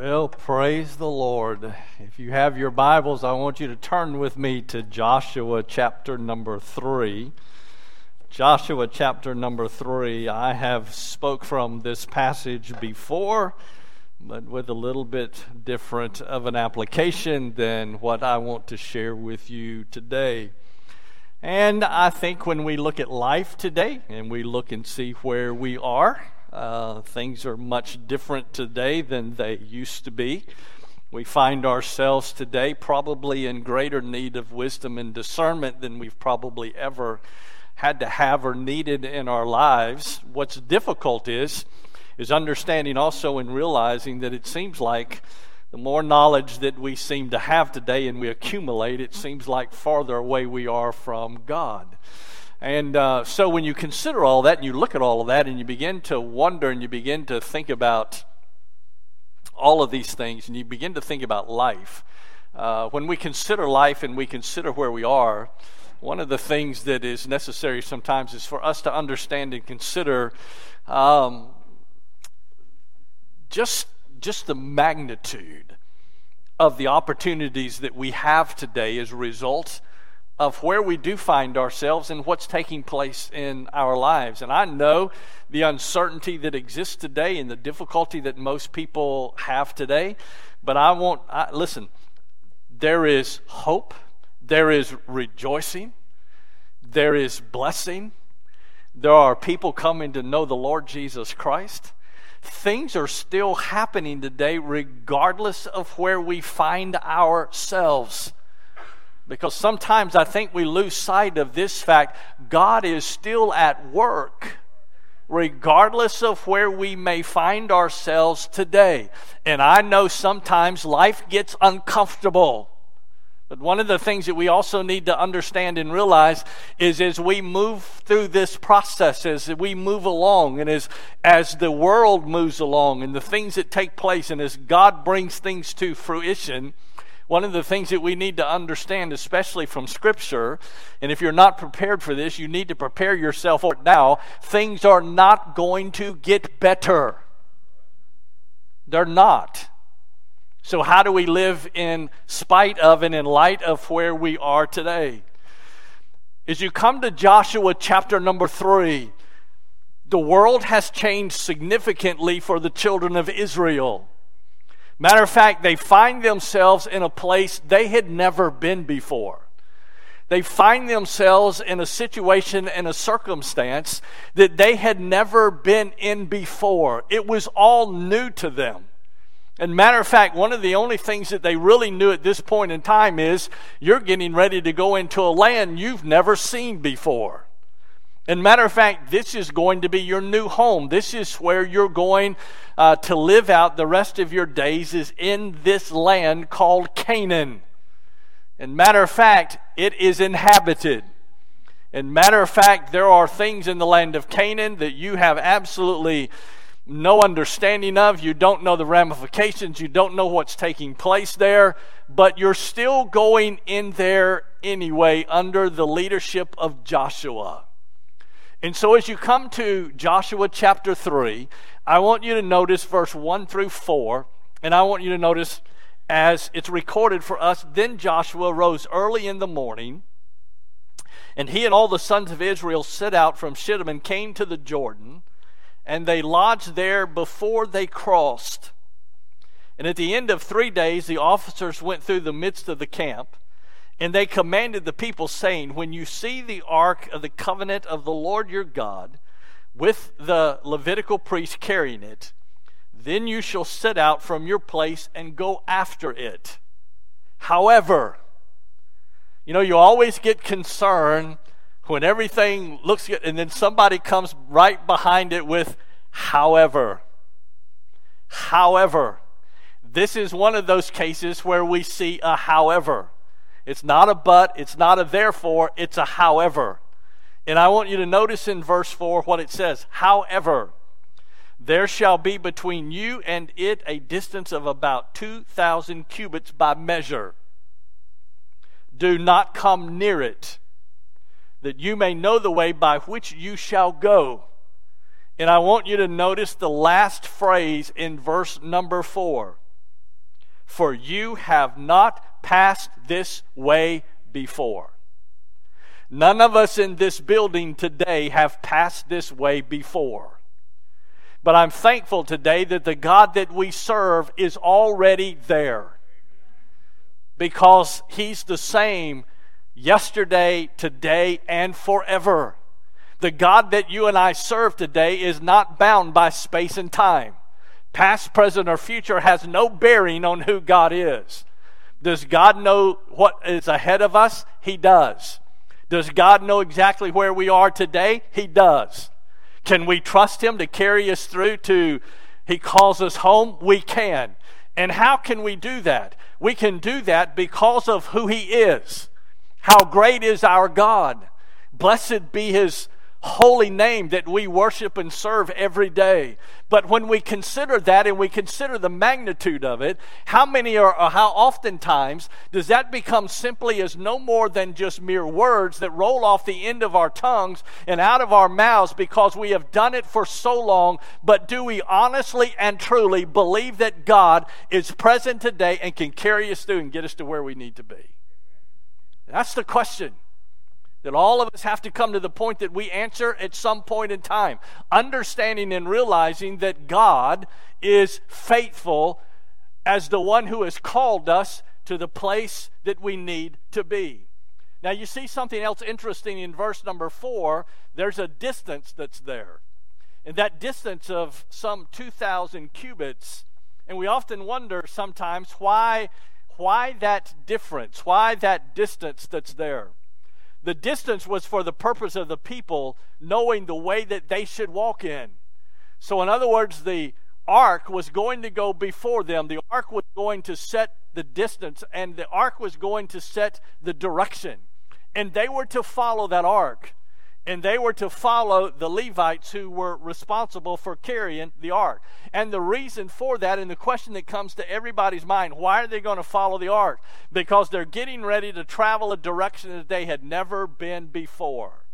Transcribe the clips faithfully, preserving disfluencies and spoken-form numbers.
Well, praise the Lord. If you have your Bibles, I want you to turn with me to Joshua chapter number three. Joshua chapter number three. I have spoke from this passage before, but with a little bit different of an application than what I want to share with you today. And I think when we look at life today and we look and see where we are, Uh, things are much different today than they used to be. We find ourselves today probably in greater need of wisdom and discernment than we've probably ever had to have or needed in our lives. What's difficult is, is understanding also and realizing that it seems like the more knowledge that we seem to have today and we accumulate, it seems like farther away we are from God. And uh, so when you consider all that and you look at all of that and you begin to wonder and you begin to think about all of these things and you begin to think about life, uh, when we consider life and we consider where we are, one of the things that is necessary sometimes is for us to understand and consider um, just just the magnitude of the opportunities that we have today as a result of where we do find ourselves and what's taking place in our lives. And I know the uncertainty that exists today and the difficulty that most people have today, but I want, I, listen, there is hope, there is rejoicing, there is blessing, there are people coming to know the Lord Jesus Christ. Things are still happening today regardless of where we find ourselves. Because sometimes I think we lose sight of this fact. God is still at work, regardless of where we may find ourselves today. And I know sometimes life gets uncomfortable. But one of the things that we also need to understand and realize is as we move through this process, as we move along, and as, as the world moves along, and the things that take place, and as God brings things to fruition, one of the things that we need to understand, especially from Scripture, and if you're not prepared for this, you need to prepare yourself for it now, things are not going to get better. They're not. So how do we live in spite of and in light of where we are today? As you come to Joshua chapter number three, the world has changed significantly for the children of Israel. Matter of fact, they find themselves in a place they had never been before. They find themselves in a situation and a circumstance that they had never been in before. It was all new to them. And matter of fact, one of the only things that they really knew at this point in time is you're getting ready to go into a land you've never seen before. And matter of fact, this is going to be your new home. This is where you're going uh, to live out the rest of your days, is in this land called Canaan. And matter of fact, it is inhabited. And matter of fact, there are things in the land of Canaan that you have absolutely no understanding of. You don't know the ramifications. You don't know what's taking place there. But you're still going in there anyway under the leadership of Joshua. And so as you come to Joshua chapter three, I want you to notice verse one through four, and I want you to notice as it's recorded for us, "Then Joshua rose early in the morning, and he and all the sons of Israel set out from Shittim and came to the Jordan, and they lodged there before they crossed. And at the end of three days the officers went through the midst of the camp, and they commanded the people, saying, when you see the ark of the covenant of the Lord your God, with the Levitical priest carrying it, then you shall set out from your place and go after it. However," you know, you always get concerned when everything looks good, and then somebody comes right behind it with, however. However. This is one of those cases where we see a however. It's not a but, it's not a therefore, it's a however. And I want you to notice in verse four what it says. "However, there shall be between you and it a distance of about two thousand cubits by measure. Do not come near it, that you may know the way by which you shall go." And I want you to notice the last phrase in verse number four. for you have not passed this way before. None of us in this building today have passed this way before. But I'm thankful today that the God that we serve is already there, because He's the same yesterday, today, and forever. The God that you and I serve today is not bound by space and time. Past, present, or future has no bearing on who God is. Does God know what is ahead of us? He does. Does God know exactly where we are today? He does. Can we trust Him to carry us through to He calls us home? We can. And how can we do that? We can do that because of who He is. How great is our God. Blessed be His holy name that we worship and serve every day. But when we consider that and we consider the magnitude of it, how many or how oftentimes does that become simply as no more than just mere words that roll off the end of our tongues and out of our mouths because we have done it for so long? But do we honestly and truly believe that God is present today and can carry us through and get us to where we need to be? That's the question that all of us have to come to the point that we answer at some point in time. Understanding and realizing that God is faithful as the one who has called us to the place that we need to be. Now you see something else interesting in verse number four. There's a distance that's there. And that distance of some two thousand cubits. And we often wonder sometimes why, why that difference, why that distance that's there. The distance was for the purpose of the people knowing the way that they should walk in. So in other words, the ark was going to go before them. The ark was going to set the distance, and the ark was going to set the direction. And they were to follow that ark, and they were to follow the Levites who were responsible for carrying the ark. And the reason for that, and the question that comes to everybody's mind, why are they going to follow the ark? Because they're getting ready to travel a direction that they had never been before.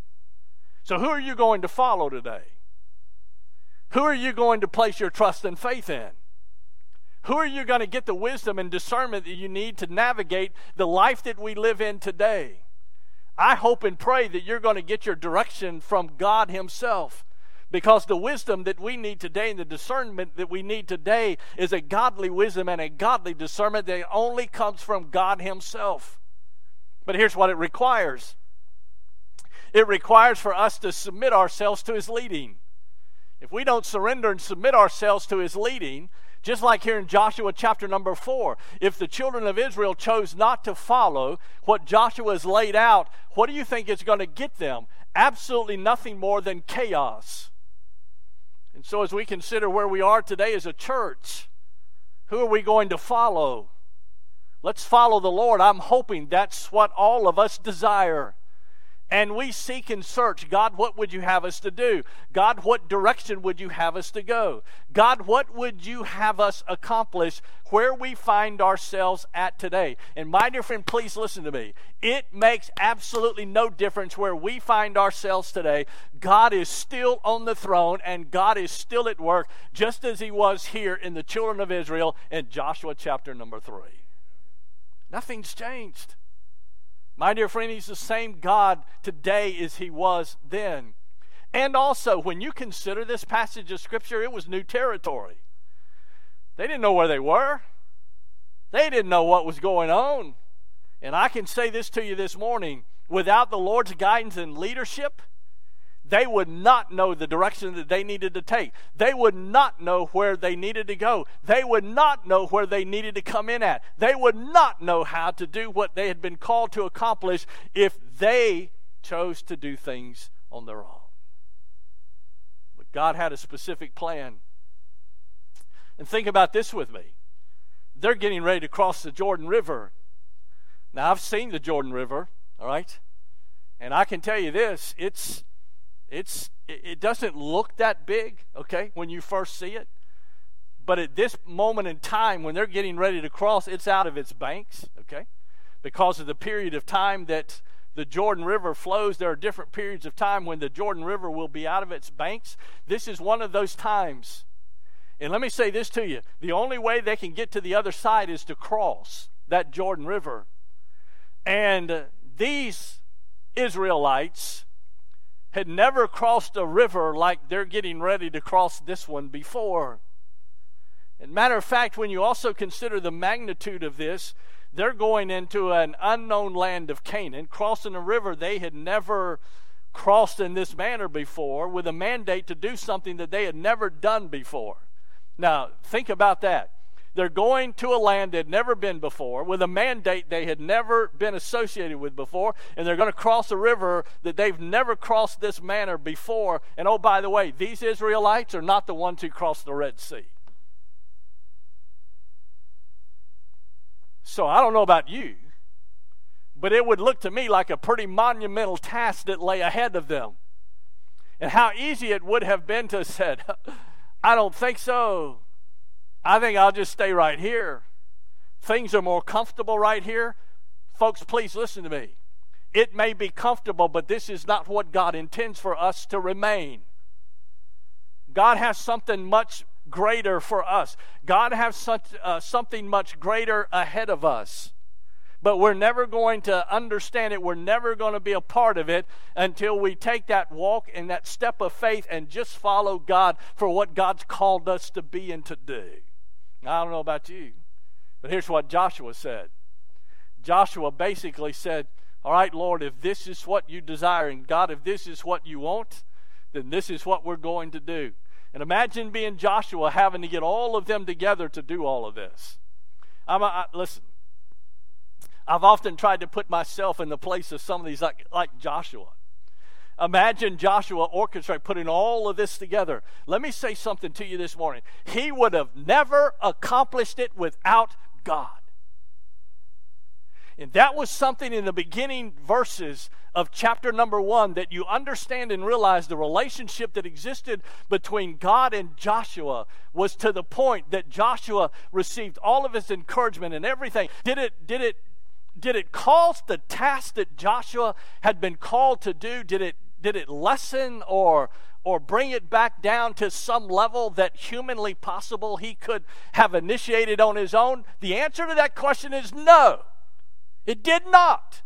So who are you going to follow today? Who are you going to place your trust and faith in? Who are you going to get the wisdom and discernment that you need to navigate the life that we live in today? I hope and pray that you're going to get your direction from God Himself, because the wisdom that we need today and the discernment that we need today is a godly wisdom and a godly discernment that only comes from God Himself. But here's what it requires. It requires for us to submit ourselves to His leading. If we don't surrender and submit ourselves to His leading, just like here in Joshua chapter number four, if the children of Israel chose not to follow what Joshua has laid out, what do you think is going to get them? Absolutely nothing more than chaos. And so as we consider where we are today as a church, who are we going to follow? Let's follow the Lord. I'm hoping that's what all of us desire. And we seek and search, God, what would you have us to do? God, what direction would you have us to go? God, what would you have us accomplish where we find ourselves at today? And my dear friend, please listen to me. It makes absolutely no difference where we find ourselves today. God is still on the throne, and God is still at work, just as He was here in the children of Israel in Joshua chapter number three. Nothing's changed. My dear friend, He's the same God today as He was then. And also, when you consider this passage of Scripture, it was new territory. They didn't know where they were. They didn't know what was going on. And I can say this to you this morning, without the Lord's guidance and leadership, they would not know the direction that they needed to take. They would not know where they needed to go. They would not know where they needed to come in at. They would not know how to do what they had been called to accomplish if they chose to do things on their own. But God had a specific plan. And think about this with me. They're getting ready to cross the Jordan River. Now, I've seen the Jordan River, all right? And I can tell you this, it's It's it doesn't look that big, okay, when you first see it. But at this moment in time, when they're getting ready to cross, it's out of its banks, okay? Because of the period of time that the Jordan River flows, there are different periods of time when the Jordan River will be out of its banks. This is one of those times. And let me say this to you. The only way they can get to the other side is to cross that Jordan River. And these Israelites had never crossed a river like they're getting ready to cross this one before. And matter of fact, when you also consider the magnitude of this, they're going into an unknown land of Canaan, crossing a river they had never crossed in this manner before, with a mandate to do something that they had never done before. Now, think about that. They're going to a land they'd never been before, with a mandate they had never been associated with before, and they're going to cross a river that they've never crossed this manner before. And oh, by the way, these Israelites are not the ones who crossed the Red Sea. So I don't know about you, but it would look to me like a pretty monumental task that lay ahead of them. And how easy it would have been to have said, I don't think so. I think I'll just stay right here. Things are more comfortable right here. Folks, please listen to me. It may be comfortable, but this is not what God intends for us to remain. God has something much greater for us. God has such, uh, something much greater ahead of us. But we're never going to understand it. We're never going to be a part of it until we take that walk and that step of faith and just follow God for what God's called us to be and to do. Now, I don't know about you, but here's what Joshua said. Joshua basically said, all right, Lord, if this is what you desire, and God, if this is what you want, then this is what we're going to do. And imagine being Joshua having to get all of them together to do all of this. I'm a, I, listen, I've often tried to put myself in the place of some of these like, like Joshua. Imagine Joshua orchestrating, putting all of this together. Let me say something to you this morning. He would have never accomplished it without God. And that was something in the beginning verses of chapter number one that you understand and realize the relationship that existed between God and Joshua was to the point that Joshua received all of his encouragement and everything. Did it, did it, did it cause the task that Joshua had been called to do? Did it, did it lessen or or bring it back down to some level that humanly possible he could have initiated on his own? The answer to that question is no. It did not.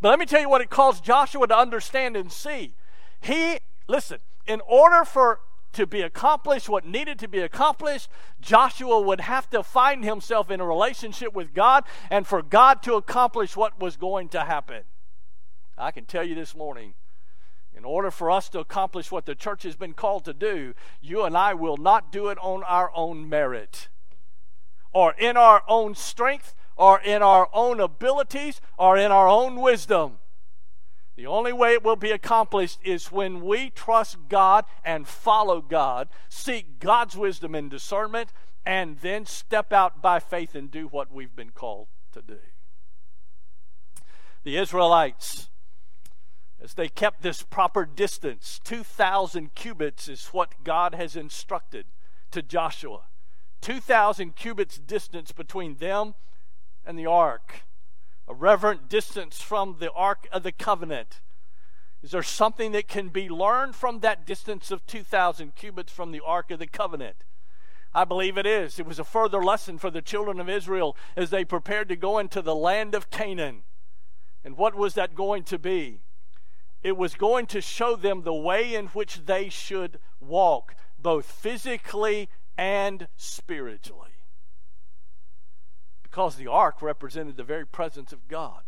But let me tell you what it caused Joshua to understand and see. He, listen, in order for to be accomplished what needed to be accomplished, Joshua would have to find himself in a relationship with God and for God to accomplish what was going to happen. I can tell you this morning, in order for us to accomplish what the church has been called to do, you and I will not do it on our own merit or in our own strength, or in our own abilities, or in our own wisdom. The only way it will be accomplished is when we trust God and follow God, seek God's wisdom and discernment, and then step out by faith and do what we've been called to do. The Israelites, as they kept this proper distance, two thousand cubits is what God has instructed to Joshua. two thousand cubits distance between them and the ark, a reverent distance from the ark of the covenant. Is there something that can be learned from that distance of two thousand cubits from the ark of the covenant? I believe it is. It was a further lesson for the children of Israel as they prepared to go into the land of Canaan. And what was that going to be? It was going to show them the way in which they should walk, both physically and spiritually. Because the ark represented the very presence of God.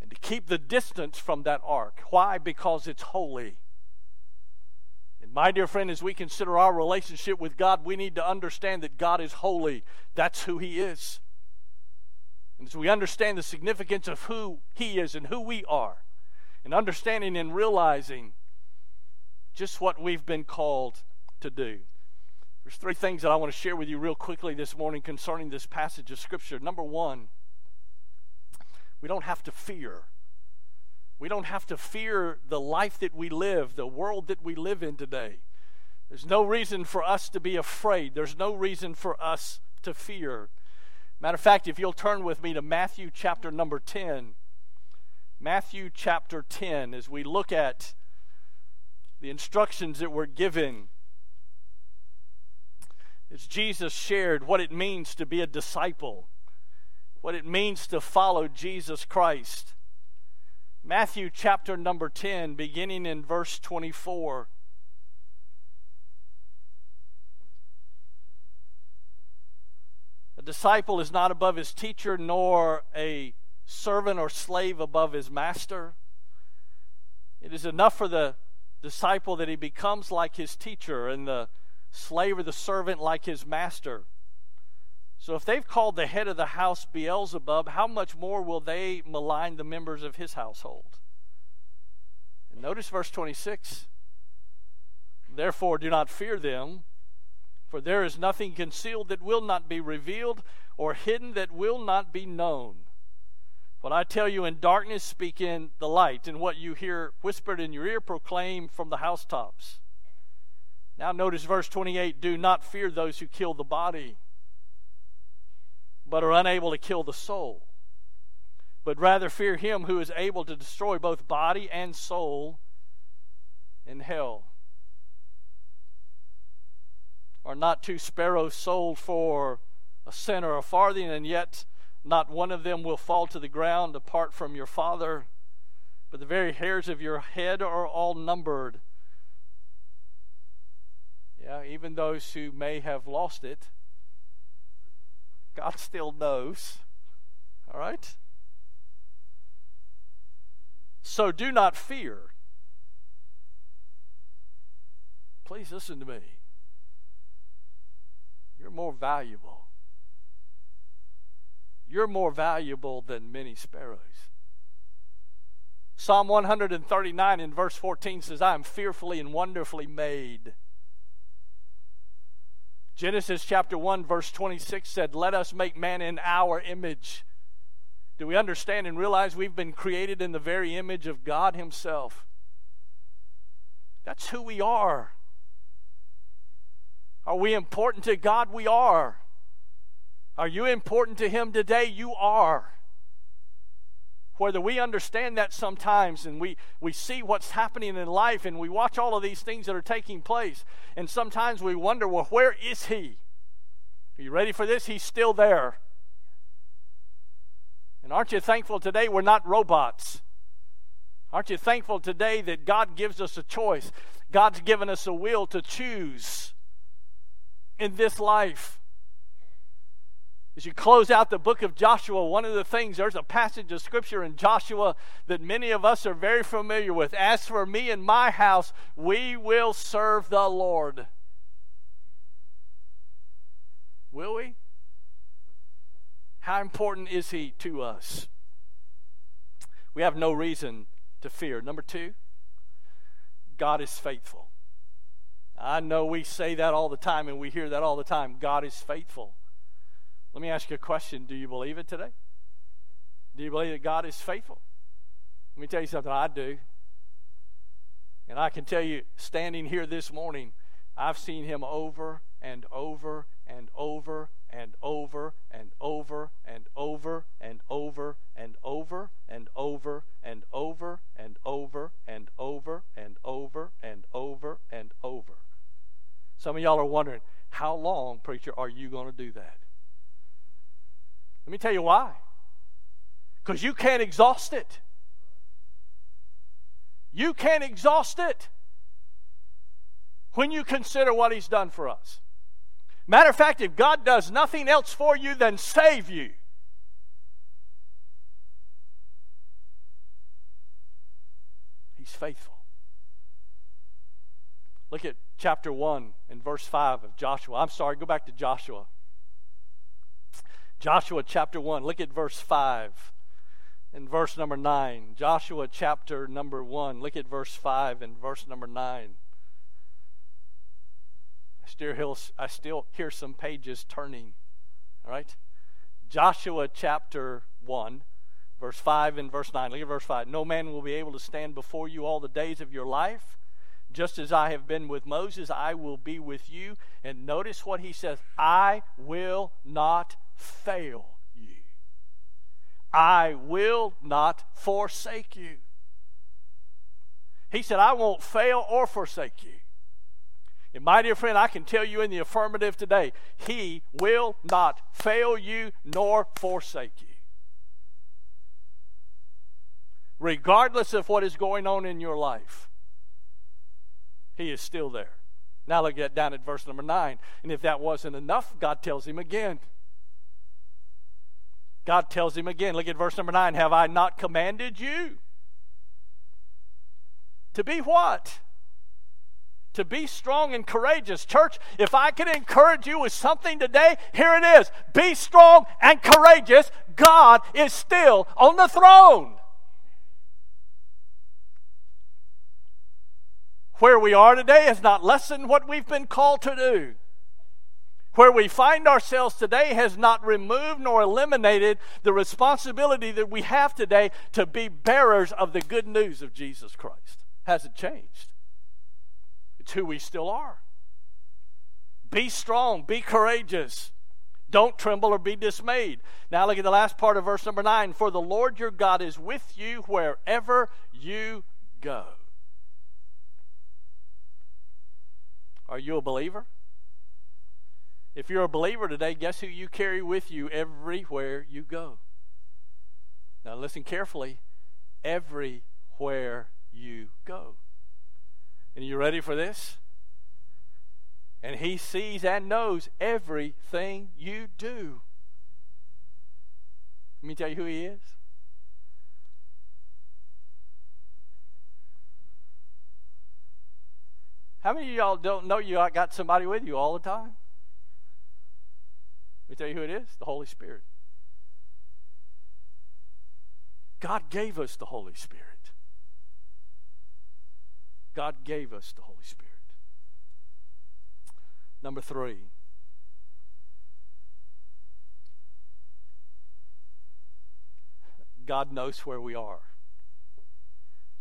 And to keep the distance from that ark. Why? Because it's holy. And my dear friend, as we consider our relationship with God, we need to understand that God is holy. That's who He is. And as we understand the significance of who He is and who we are, and understanding and realizing just what we've been called to do. There's three things that I want to share with you real quickly this morning concerning this passage of Scripture. Number one, we don't have to fear. We don't have to fear the life that we live, the world that we live in today. There's no reason for us to be afraid. There's no reason for us to fear. Matter of fact, if you'll turn with me to Matthew chapter number ten. Matthew chapter ten, as we look at the instructions that were given as Jesus shared what it means to be a disciple, what it means to follow Jesus Christ. Matthew chapter number ten, beginning in verse twenty-four. A disciple is not above his teacher, nor a servant or slave above his master. It is enough for the disciple that he becomes like his teacher, and the slave or the servant like his master. So if they've called the head of the house Beelzebub, how much more will they malign the members of his household? And notice verse twenty-six. Therefore do not fear them, for there is nothing concealed that will not be revealed, or hidden that will not be known. What I tell you in darkness, speak in the light, and what you hear whispered in your ear, proclaim from the housetops. Now notice verse twenty-eight, do not fear those who kill the body, but are unable to kill the soul, but rather fear him who is able to destroy both body and soul in hell. Are not two sparrows sold for a cent or a farthing, and yet not one of them will fall to the ground apart from your Father, but the very hairs of your head are all numbered. Yeah, even those who may have lost it, God still knows. All right? So do not fear. Please listen to me. You're more valuable. You're more valuable than many sparrows. Psalm one hundred thirty-nine in verse fourteen says, I am fearfully and wonderfully made. Genesis chapter one verse twenty-six said, let us make man in our image. Do we understand and realize we've been created in the very image of God himself? That's who we are. Are we important to God? We are. Are you important to him today? You are. Whether we understand that sometimes, and we, we see what's happening in life, and we watch all of these things that are taking place, and sometimes we wonder, well, where is he? Are you ready for this? He's still there. And aren't you thankful today we're not robots? Aren't you thankful today that God gives us a choice? God's given us a will to choose in this life. As you close out the book of Joshua, one of the things, there's a passage of scripture in Joshua that many of us are very familiar with. As for me and my house, we will serve the Lord. Will we? How important is he to us? We have no reason to fear. Number two, God is faithful. I know we say that all the time, and we hear that all the time. God is faithful. Let me ask you a question. Do you believe it today? Do you believe that God is faithful? Let me tell you something. I do. And I can tell you, standing here this morning, I've seen him over and over and over and over and over and over and over and over and over and over and over and over and over and over and over. Some of y'all are wondering, how long, preacher, are you going to do that? Let me tell you why. Because you can't exhaust it. You can't exhaust it when you consider what he's done for us. Matter of fact, if God does nothing else for you than save you, he's faithful. Look at chapter one and verse five of Joshua. I'm sorry, go back to Joshua. Joshua chapter one, look at verse five and verse number nine. Joshua chapter number one, look at verse five and verse number nine. I still hear, I still hear some pages turning, all right? Joshua chapter one, verse five and verse nine. Look at verse five. No man will be able to stand before you all the days of your life. Just as I have been with Moses, I will be with you. And notice what he says, I will not fail you. I will not forsake you. He said, I won't fail or forsake you. And my dear friend, I can tell you in the affirmative today, He will not fail you nor forsake you. Regardless of what is going on in your life, He is still there. Now look at down at verse number nine. And if that wasn't enough, God tells him again. God tells him again. Look at verse number nine. Have I not commanded you? To be what? To be strong and courageous. Church, if I could encourage you with something today, here it is. Be strong and courageous. God is still on the throne. Where we are today has not lessened what we've been called to do. Where we find ourselves today has not removed nor eliminated the responsibility that we have today to be bearers of the good news of Jesus Christ. Hasn't changed. It's who we still are. Be strong, be courageous. Don't tremble or be dismayed. Now look at the last part of verse number nine. For the Lord your God is with you wherever you go. Are you a believer? If you're a believer today, guess who you carry with you everywhere you go? Now listen carefully. Everywhere you go. And you ready for this? And He sees and knows everything you do. Let me tell you who He is. How many of y'all don't know you got somebody with you all the time? Let me tell you who it is. The Holy Spirit. God gave us the Holy Spirit. God gave us the Holy Spirit. Number three. God knows where we are.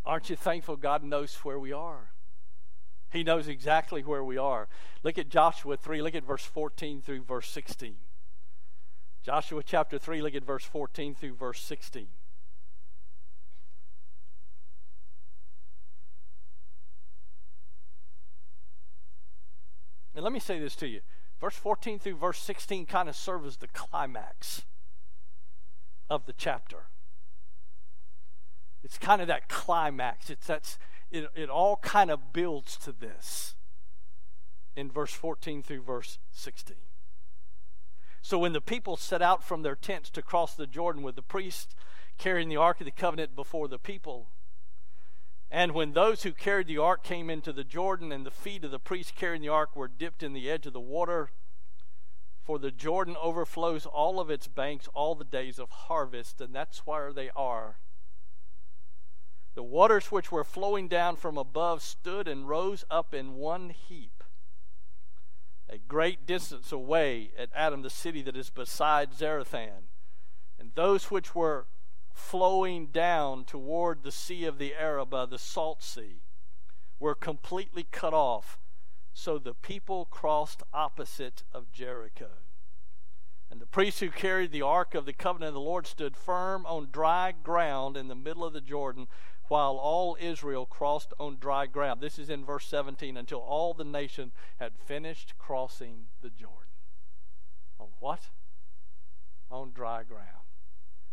Aren't you thankful God knows where we are? He knows exactly where we are. Look at Joshua three. Look at verse fourteen through verse sixteen. Joshua chapter three. Look at verse fourteen through verse sixteen. And let me say this to you. Verse fourteen through verse sixteen kind of serves as the climax of the chapter. It's kind of that climax. It's that's It, it all kind of builds to this in verse fourteen through verse sixteen. So when the people set out from their tents to cross the Jordan with the priests carrying the Ark of the Covenant before the people, and when those who carried the Ark came into the Jordan and the feet of the priests carrying the Ark were dipped in the edge of the water, for the Jordan overflows all of its banks all the days of harvest, and that's where they are. The waters which were flowing down from above stood and rose up in one heap, a great distance away at Adam, the city that is beside Zarathan. And those which were flowing down toward the sea of the Arabah, the salt sea, were completely cut off. So the people crossed opposite of Jericho. And the priests who carried the ark of the covenant of the Lord stood firm on dry ground in the middle of the Jordan, while all Israel crossed on dry ground. This is in verse seventeen, until all the nation had finished crossing the Jordan. On what? On dry ground.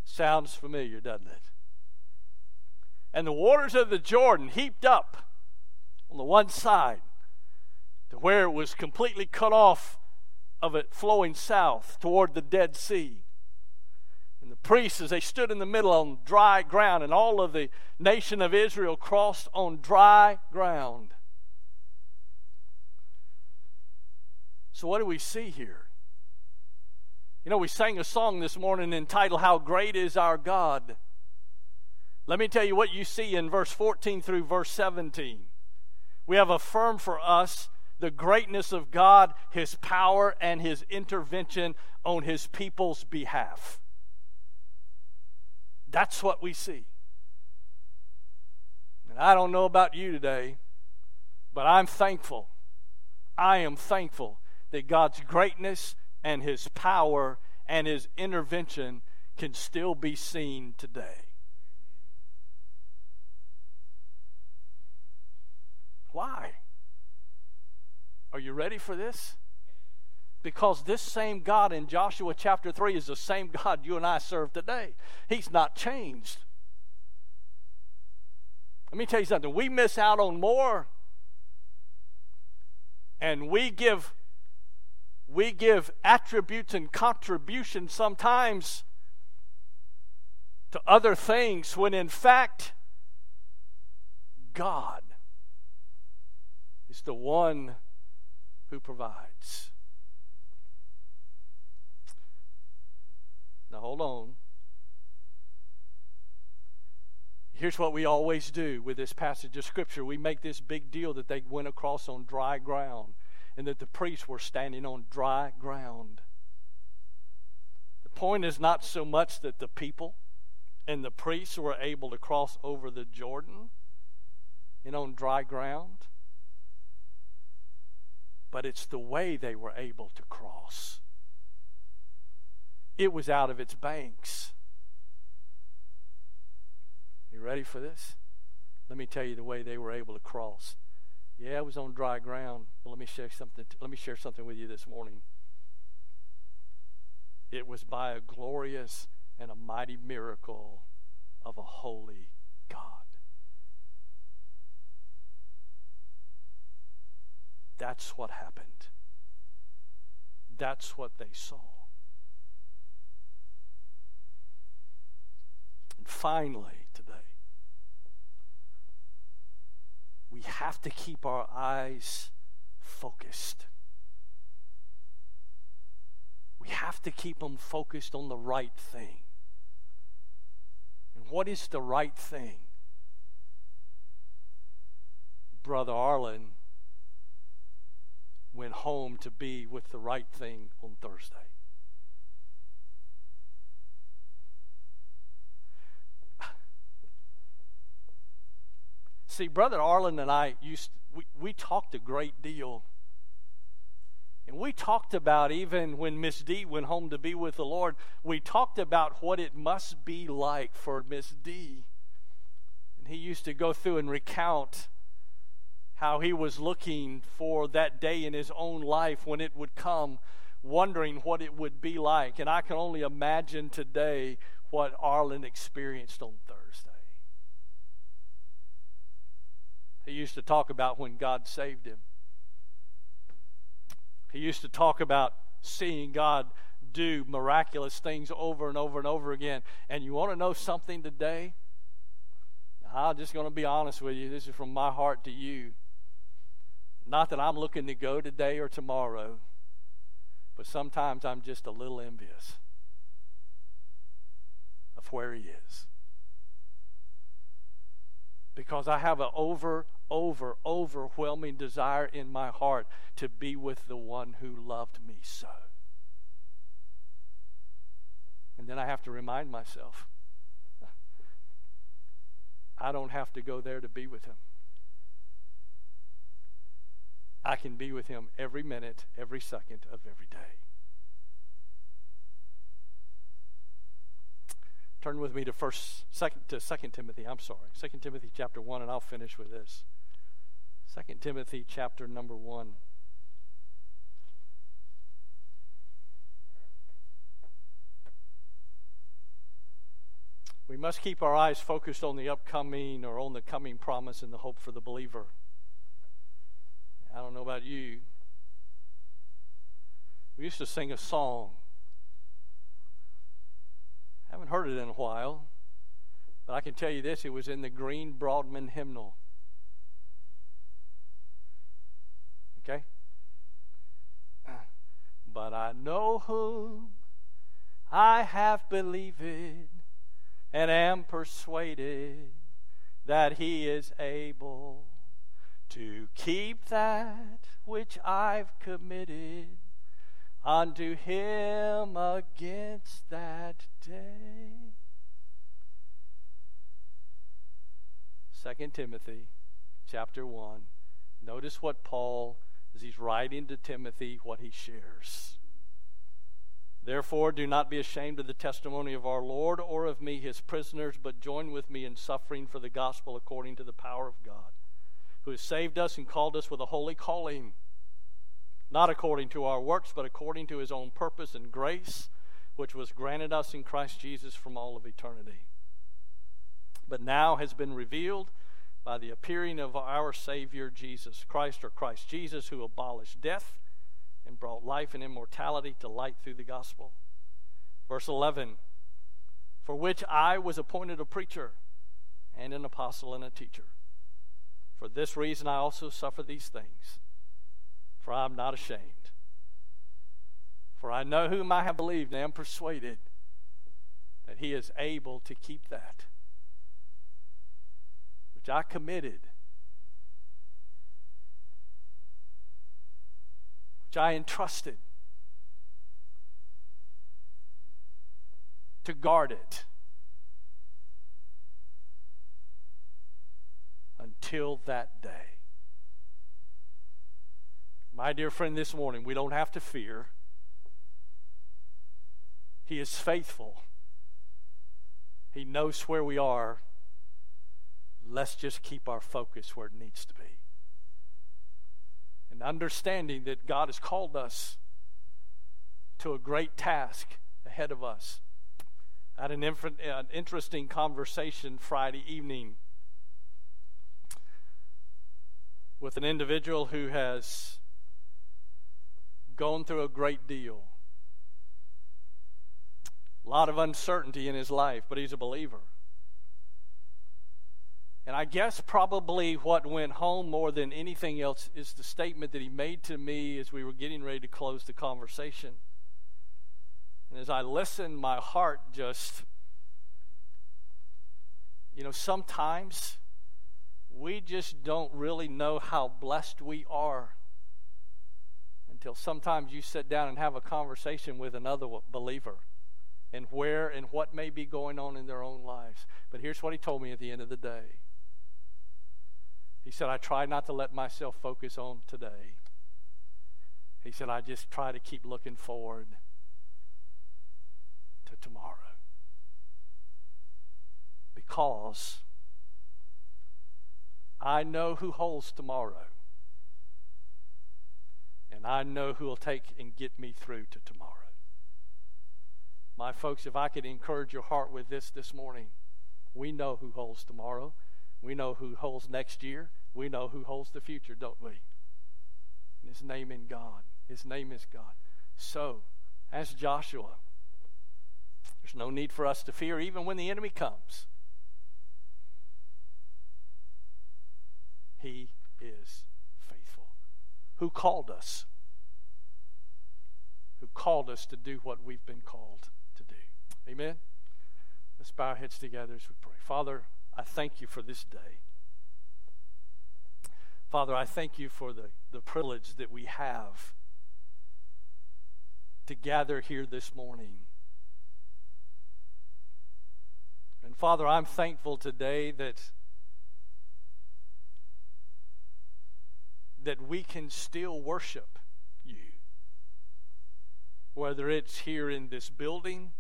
Sounds familiar, doesn't it? And the waters of the Jordan heaped up on the one side to where it was completely cut off of it flowing south toward the Dead Sea. And the priests, as they stood in the middle on dry ground, and all of the nation of Israel crossed on dry ground. So what do we see here? You know, we sang a song this morning entitled, How Great Is Our God. Let me tell you what you see in verse fourteen through verse seventeen. We have affirmed for us the greatness of God, His power, and His intervention on His people's behalf. That's what we see. And I don't know about you today, but I'm thankful. I am thankful that God's greatness and His power and His intervention can still be seen today. Why? Are you ready for this? Because this same God in Joshua chapter three is the same God you and I serve today. He's not changed. Let me tell you something. We miss out on more, and we give we give attributes and contributions sometimes to other things when in fact God is the one who provides. Now hold on. Here's what we always do with this passage of Scripture. We make this big deal that they went across on dry ground and that the priests were standing on dry ground. The point is not so much that the people and the priests were able to cross over the Jordan and on dry ground, but it's the way they were able to cross. It was out of its banks. You ready for this? Let me tell you the way they were able to cross. Yeah, it was on dry ground, but let me share something. Let me share something with you this morning. It was by a glorious and a mighty miracle of a holy God. That's what happened. That's what they saw. And finally, today, we have to keep our eyes focused. We have to keep them focused on the right thing. And what is the right thing? Brother Arlen went home to be with the right thing on Thursday. See, Brother Arlen and I used to, we, we talked a great deal. And we talked about, even when Miss D went home to be with the Lord, we talked about what it must be like for Miss D. And he used to go through and recount how he was looking for that day in his own life when it would come, wondering what it would be like. And I can only imagine today what Arlen experienced on Thursday. He used to talk about when God saved him. He used to talk about seeing God do miraculous things over and over and over again. And you want to know something today? I'm just going to be honest with you. This is from my heart to you. Not that I'm looking to go today or tomorrow, but sometimes I'm just a little envious of where he is. Because I have an over, over, overwhelming desire in my heart to be with the one who loved me so. And then I have to remind myself, I don't have to go there to be with him. I can be with him every minute, every second of every day. Turn with me to first, second, to Second Timothy. I'm sorry, Second Timothy chapter one, and I'll finish with this. Second Timothy chapter number one. We must keep our eyes focused on the upcoming, or on the coming promise and the hope for the believer. I don't know about you. We used to sing a song. I haven't heard it in a while, but I can tell you this, it was in the Green Broadman hymnal. Okay? But I know whom I have believed, and am persuaded that he is able to keep that which I've committed unto him against that day. Second Timothy chapter one. Notice what Paul, as he's writing to Timothy, what he shares. Therefore, do not be ashamed of the testimony of our Lord or of me, his prisoners, but join with me in suffering for the gospel according to the power of God, who has saved us and called us with a holy calling, not according to our works, but according to his own purpose and grace, which was granted us in Christ Jesus from all of eternity, but now has been revealed by the appearing of our Savior Jesus Christ, or Christ Jesus, who abolished death and brought life and immortality to light through the gospel. Verse eleven, for which I was appointed a preacher and an apostle and a teacher. For this reason I also suffer these things, for I am not ashamed. For I know whom I have believed, and am persuaded that he is able to keep that which I committed, which I entrusted, to guard it until that day. My dear friend, this morning we don't have to fear. He is faithful. He knows where we are. Let's just keep our focus where it needs to be. And understanding that God has called us to a great task ahead of us. I had an, inf- an interesting conversation Friday evening with an individual who has gone through a great deal. A lot of uncertainty in his life, but he's a believer. And I guess probably what went home more than anything else is the statement that he made to me as we were getting ready to close the conversation. And as I listened, my heart just, you know, sometimes we just don't really know how blessed we are until sometimes you sit down and have a conversation with another believer, and where and what may be going on in their own lives. But here's what he told me at the end of the day. He said, I try not to let myself focus on today. He said, I just try to keep looking forward to tomorrow, because I know who holds tomorrow, and I know who will take and get me through to tomorrow. My folks, if I could encourage your heart with this this morning, we know who holds tomorrow. We know who holds next year. We know who holds the future, don't we? And his name in God. His name is God. So, as Joshua, there's no need for us to fear even when the enemy comes. He is faithful. Who called us? Who called us to do what we've been called to do. Amen? Let's bow our heads together as we pray. Father, I thank you for this day. Father, I thank you for the, the privilege that we have to gather here this morning. And Father, I'm thankful today that that we can still worship you. Whether it's here in this building,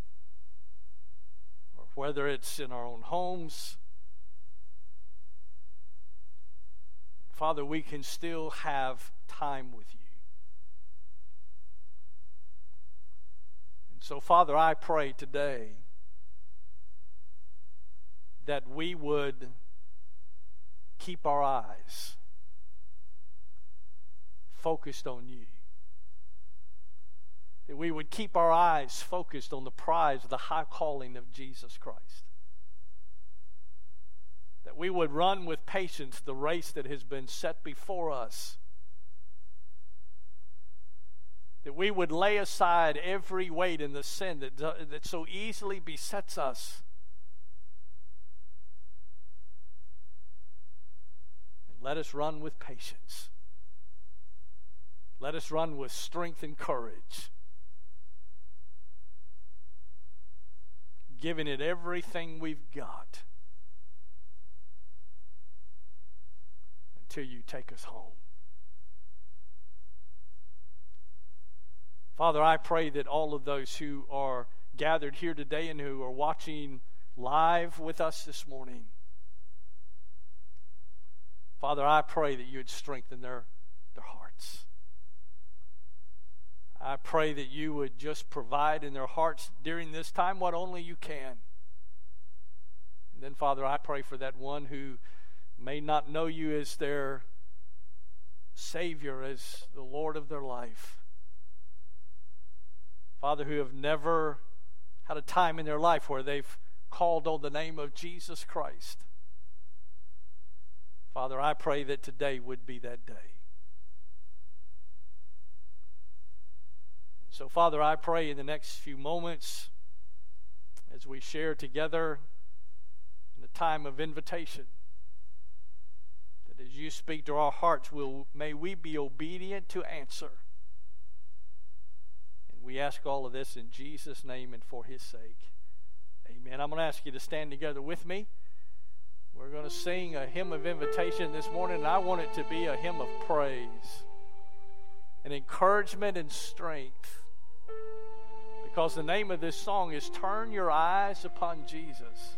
or whether it's in our own homes. Father, we can still have time with you. And so, Father, I pray today that we would keep our eyes focused on you. That we would keep our eyes focused on the prize of the high calling of Jesus Christ. That we would run with patience the race that has been set before us. That we would lay aside every weight and the sin that, that so easily besets us. Let us run with patience. Let us run with strength and courage, giving it everything we've got until you take us home. Father, I pray that all of those who are gathered here today and who are watching live with us this morning, Father, I pray that you would strengthen their, their hearts. I pray that you would just provide in their hearts during this time what only you can. And then, Father, I pray for that one who may not know you as their Savior, as the Lord of their life. Father, who have never had a time in their life where they've called on the name of Jesus Christ. Father, I pray that today would be that day. So, Father, I pray in the next few moments as we share together in the time of invitation, that as you speak to our hearts, we'll, may we be obedient to answer. And we ask all of this in Jesus' name and for his sake. Amen. I'm going to ask you to stand together with me. We're going to sing a hymn of invitation this morning, and I want it to be a hymn of praise, an encouragement and strength. Because the name of this song is Turn Your Eyes Upon Jesus.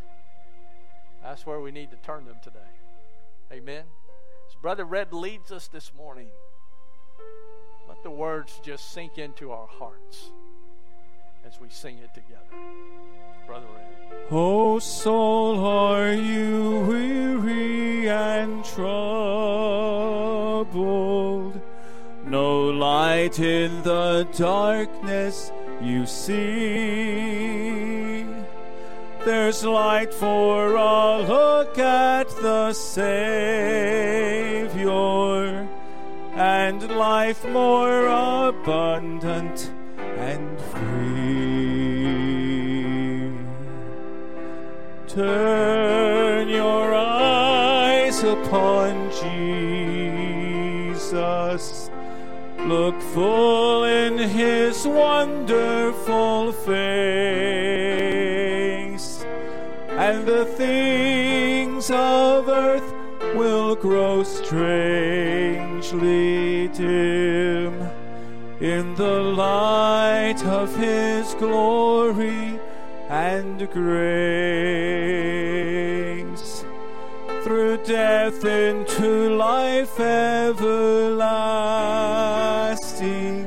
That's where we need to turn them today. Amen. As Brother Red leads us this morning, let the words just sink into our hearts as we sing it together. Brother Red. Oh, soul, are you weary and troubled? No light in the darkness you see. There's light for a look at the Savior, and life more abundant and free. Turn your eyes upon Jesus. Look full in his wonderful face, and the things of earth will grow strangely dim in the light of his glory and grace. Through death into life everlasting,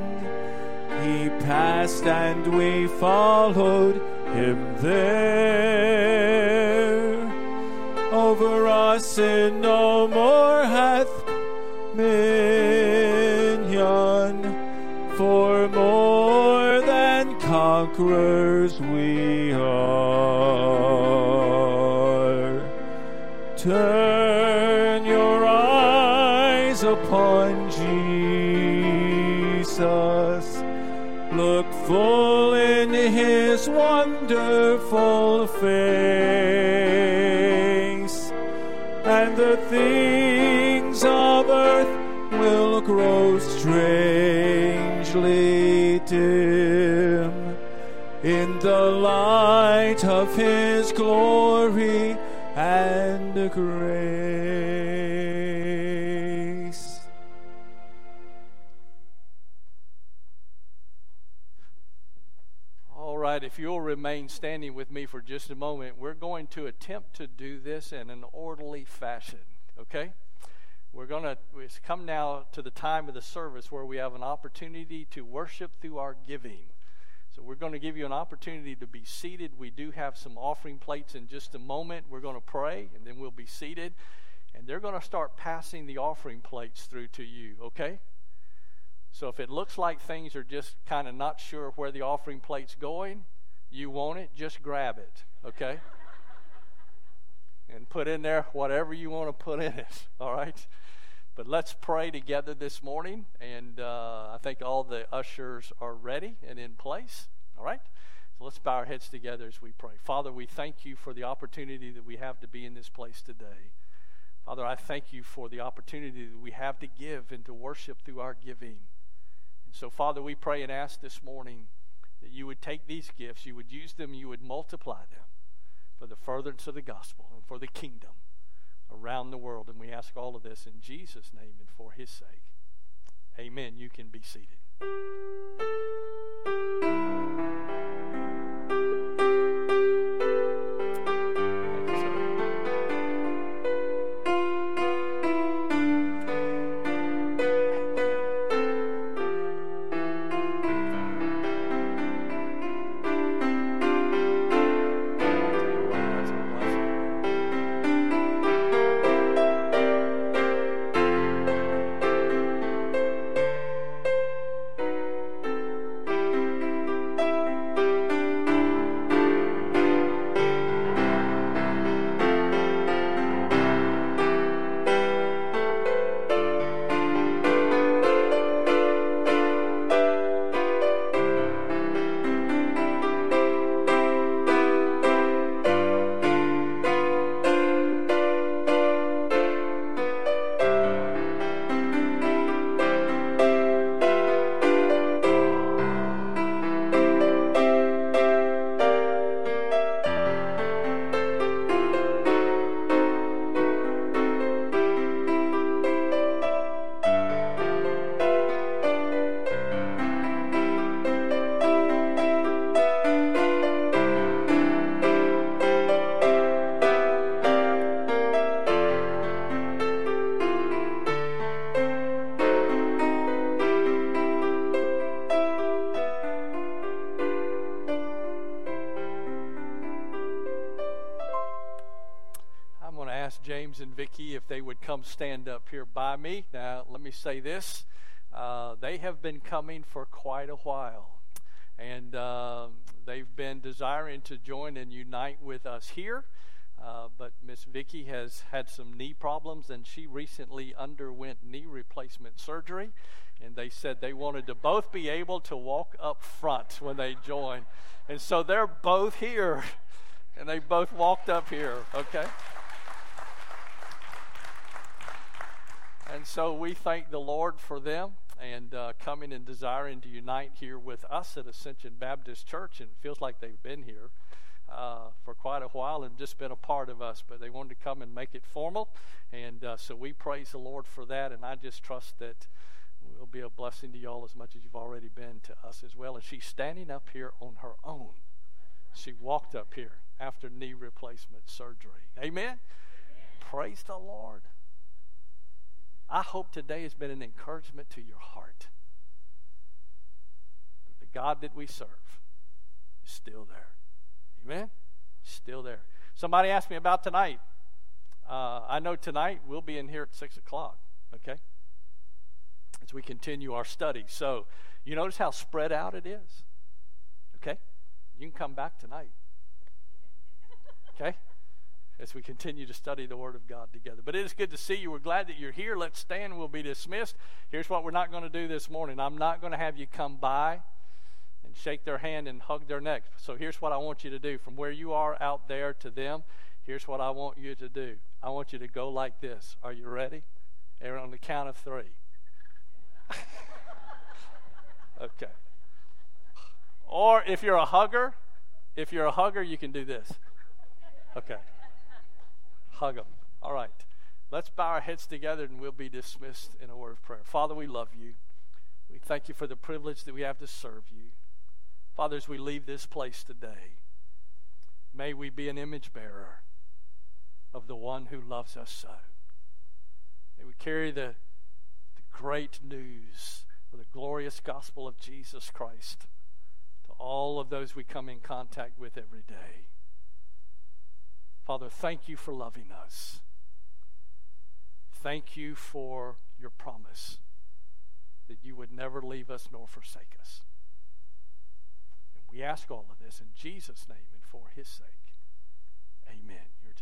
he passed and we followed him there. Over us sin no more hath dominion, for more than conquerors we are. Turn your eyes upon Jesus. Look full in his wonderful face, and the things of earth will grow strangely dim in the light of his glory and grace. All right, if you'll remain standing with me for just a moment, we're going to attempt to do this in an orderly fashion, okay? We're going to come now to the time of the service where we have an opportunity to worship through our giving. So we're going to give you an opportunity to be seated. We do have some offering plates in just a moment. We're going to pray, and then we'll be seated. And they're going to start passing the offering plates through to you, okay? So if it looks like things are just kind of not sure where the offering plate's going, you want it, just grab it, okay? And put in there whatever you want to put in it, all right? But let's pray together this morning, and uh, I think all the ushers are ready and in place, all right? So let's bow our heads together as we pray. Father, we thank you for the opportunity that we have to be in this place today. Father, I thank you for the opportunity that we have to give and to worship through our giving. And so, Father, we pray and ask this morning that you would take these gifts, you would use them, you would multiply them for the furtherance of the gospel and for the kingdom around the world. And we ask all of this in Jesus' name and for his sake. Amen. You can be seated. James and Vicky, if they would come stand up here by me. Now, let me say this. Uh, they have been coming for quite a while, and uh, they've been desiring to join and unite with us here. Uh, but Miss Vicky has had some knee problems, and she recently underwent knee replacement surgery, and they said they wanted to both be able to walk up front when they join. And so they're both here, and they both walked up here, okay? And so we thank the Lord for them and uh, coming and desiring to unite here with us at Ascension Baptist Church, and it feels like they've been here Uh, for quite a while and just been a part of us, but they wanted to come and make it formal, and uh, so we praise the Lord for that, and I just trust that we'll be a blessing to y'all as much as you've already been to us as well. And she's standing up here on her own. She walked up here after knee replacement surgery. Amen? Amen. Praise the Lord. I hope today has been an encouragement to your heart that the God that we serve is still there. Amen? Still there. Somebody asked me about tonight. Uh, I know tonight we'll be in here at six o'clock, okay, as we continue our study. So you notice how spread out it is, okay? You can come back tonight, okay, as we continue to study the Word of God together. But it is good to see you. We're glad that you're here. Let's stand. We'll be dismissed. Here's what we're not going to do this morning. I'm not going to have you come by and shake their hand and hug their neck. So here's what I want you to do. From where you are out there to them, here's what I want you to do. I want you to go like this. Are you ready? And on the count of three. Okay. Or if you're a hugger, if you're a hugger, you can do this. Okay. Hug them. All right. Let's bow our heads together and we'll be dismissed in a word of prayer. Father, we love you. We thank you for the privilege that we have to serve you. Father, as we leave this place today, may we be an image bearer of the one who loves us so. May we carry the, the great news of the glorious gospel of Jesus Christ to all of those we come in contact with every day. Father, thank you for loving us. Thank you for your promise that you would never leave us nor forsake us. We ask all of this in Jesus' name and for his sake. Amen. You're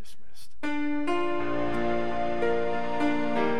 dismissed.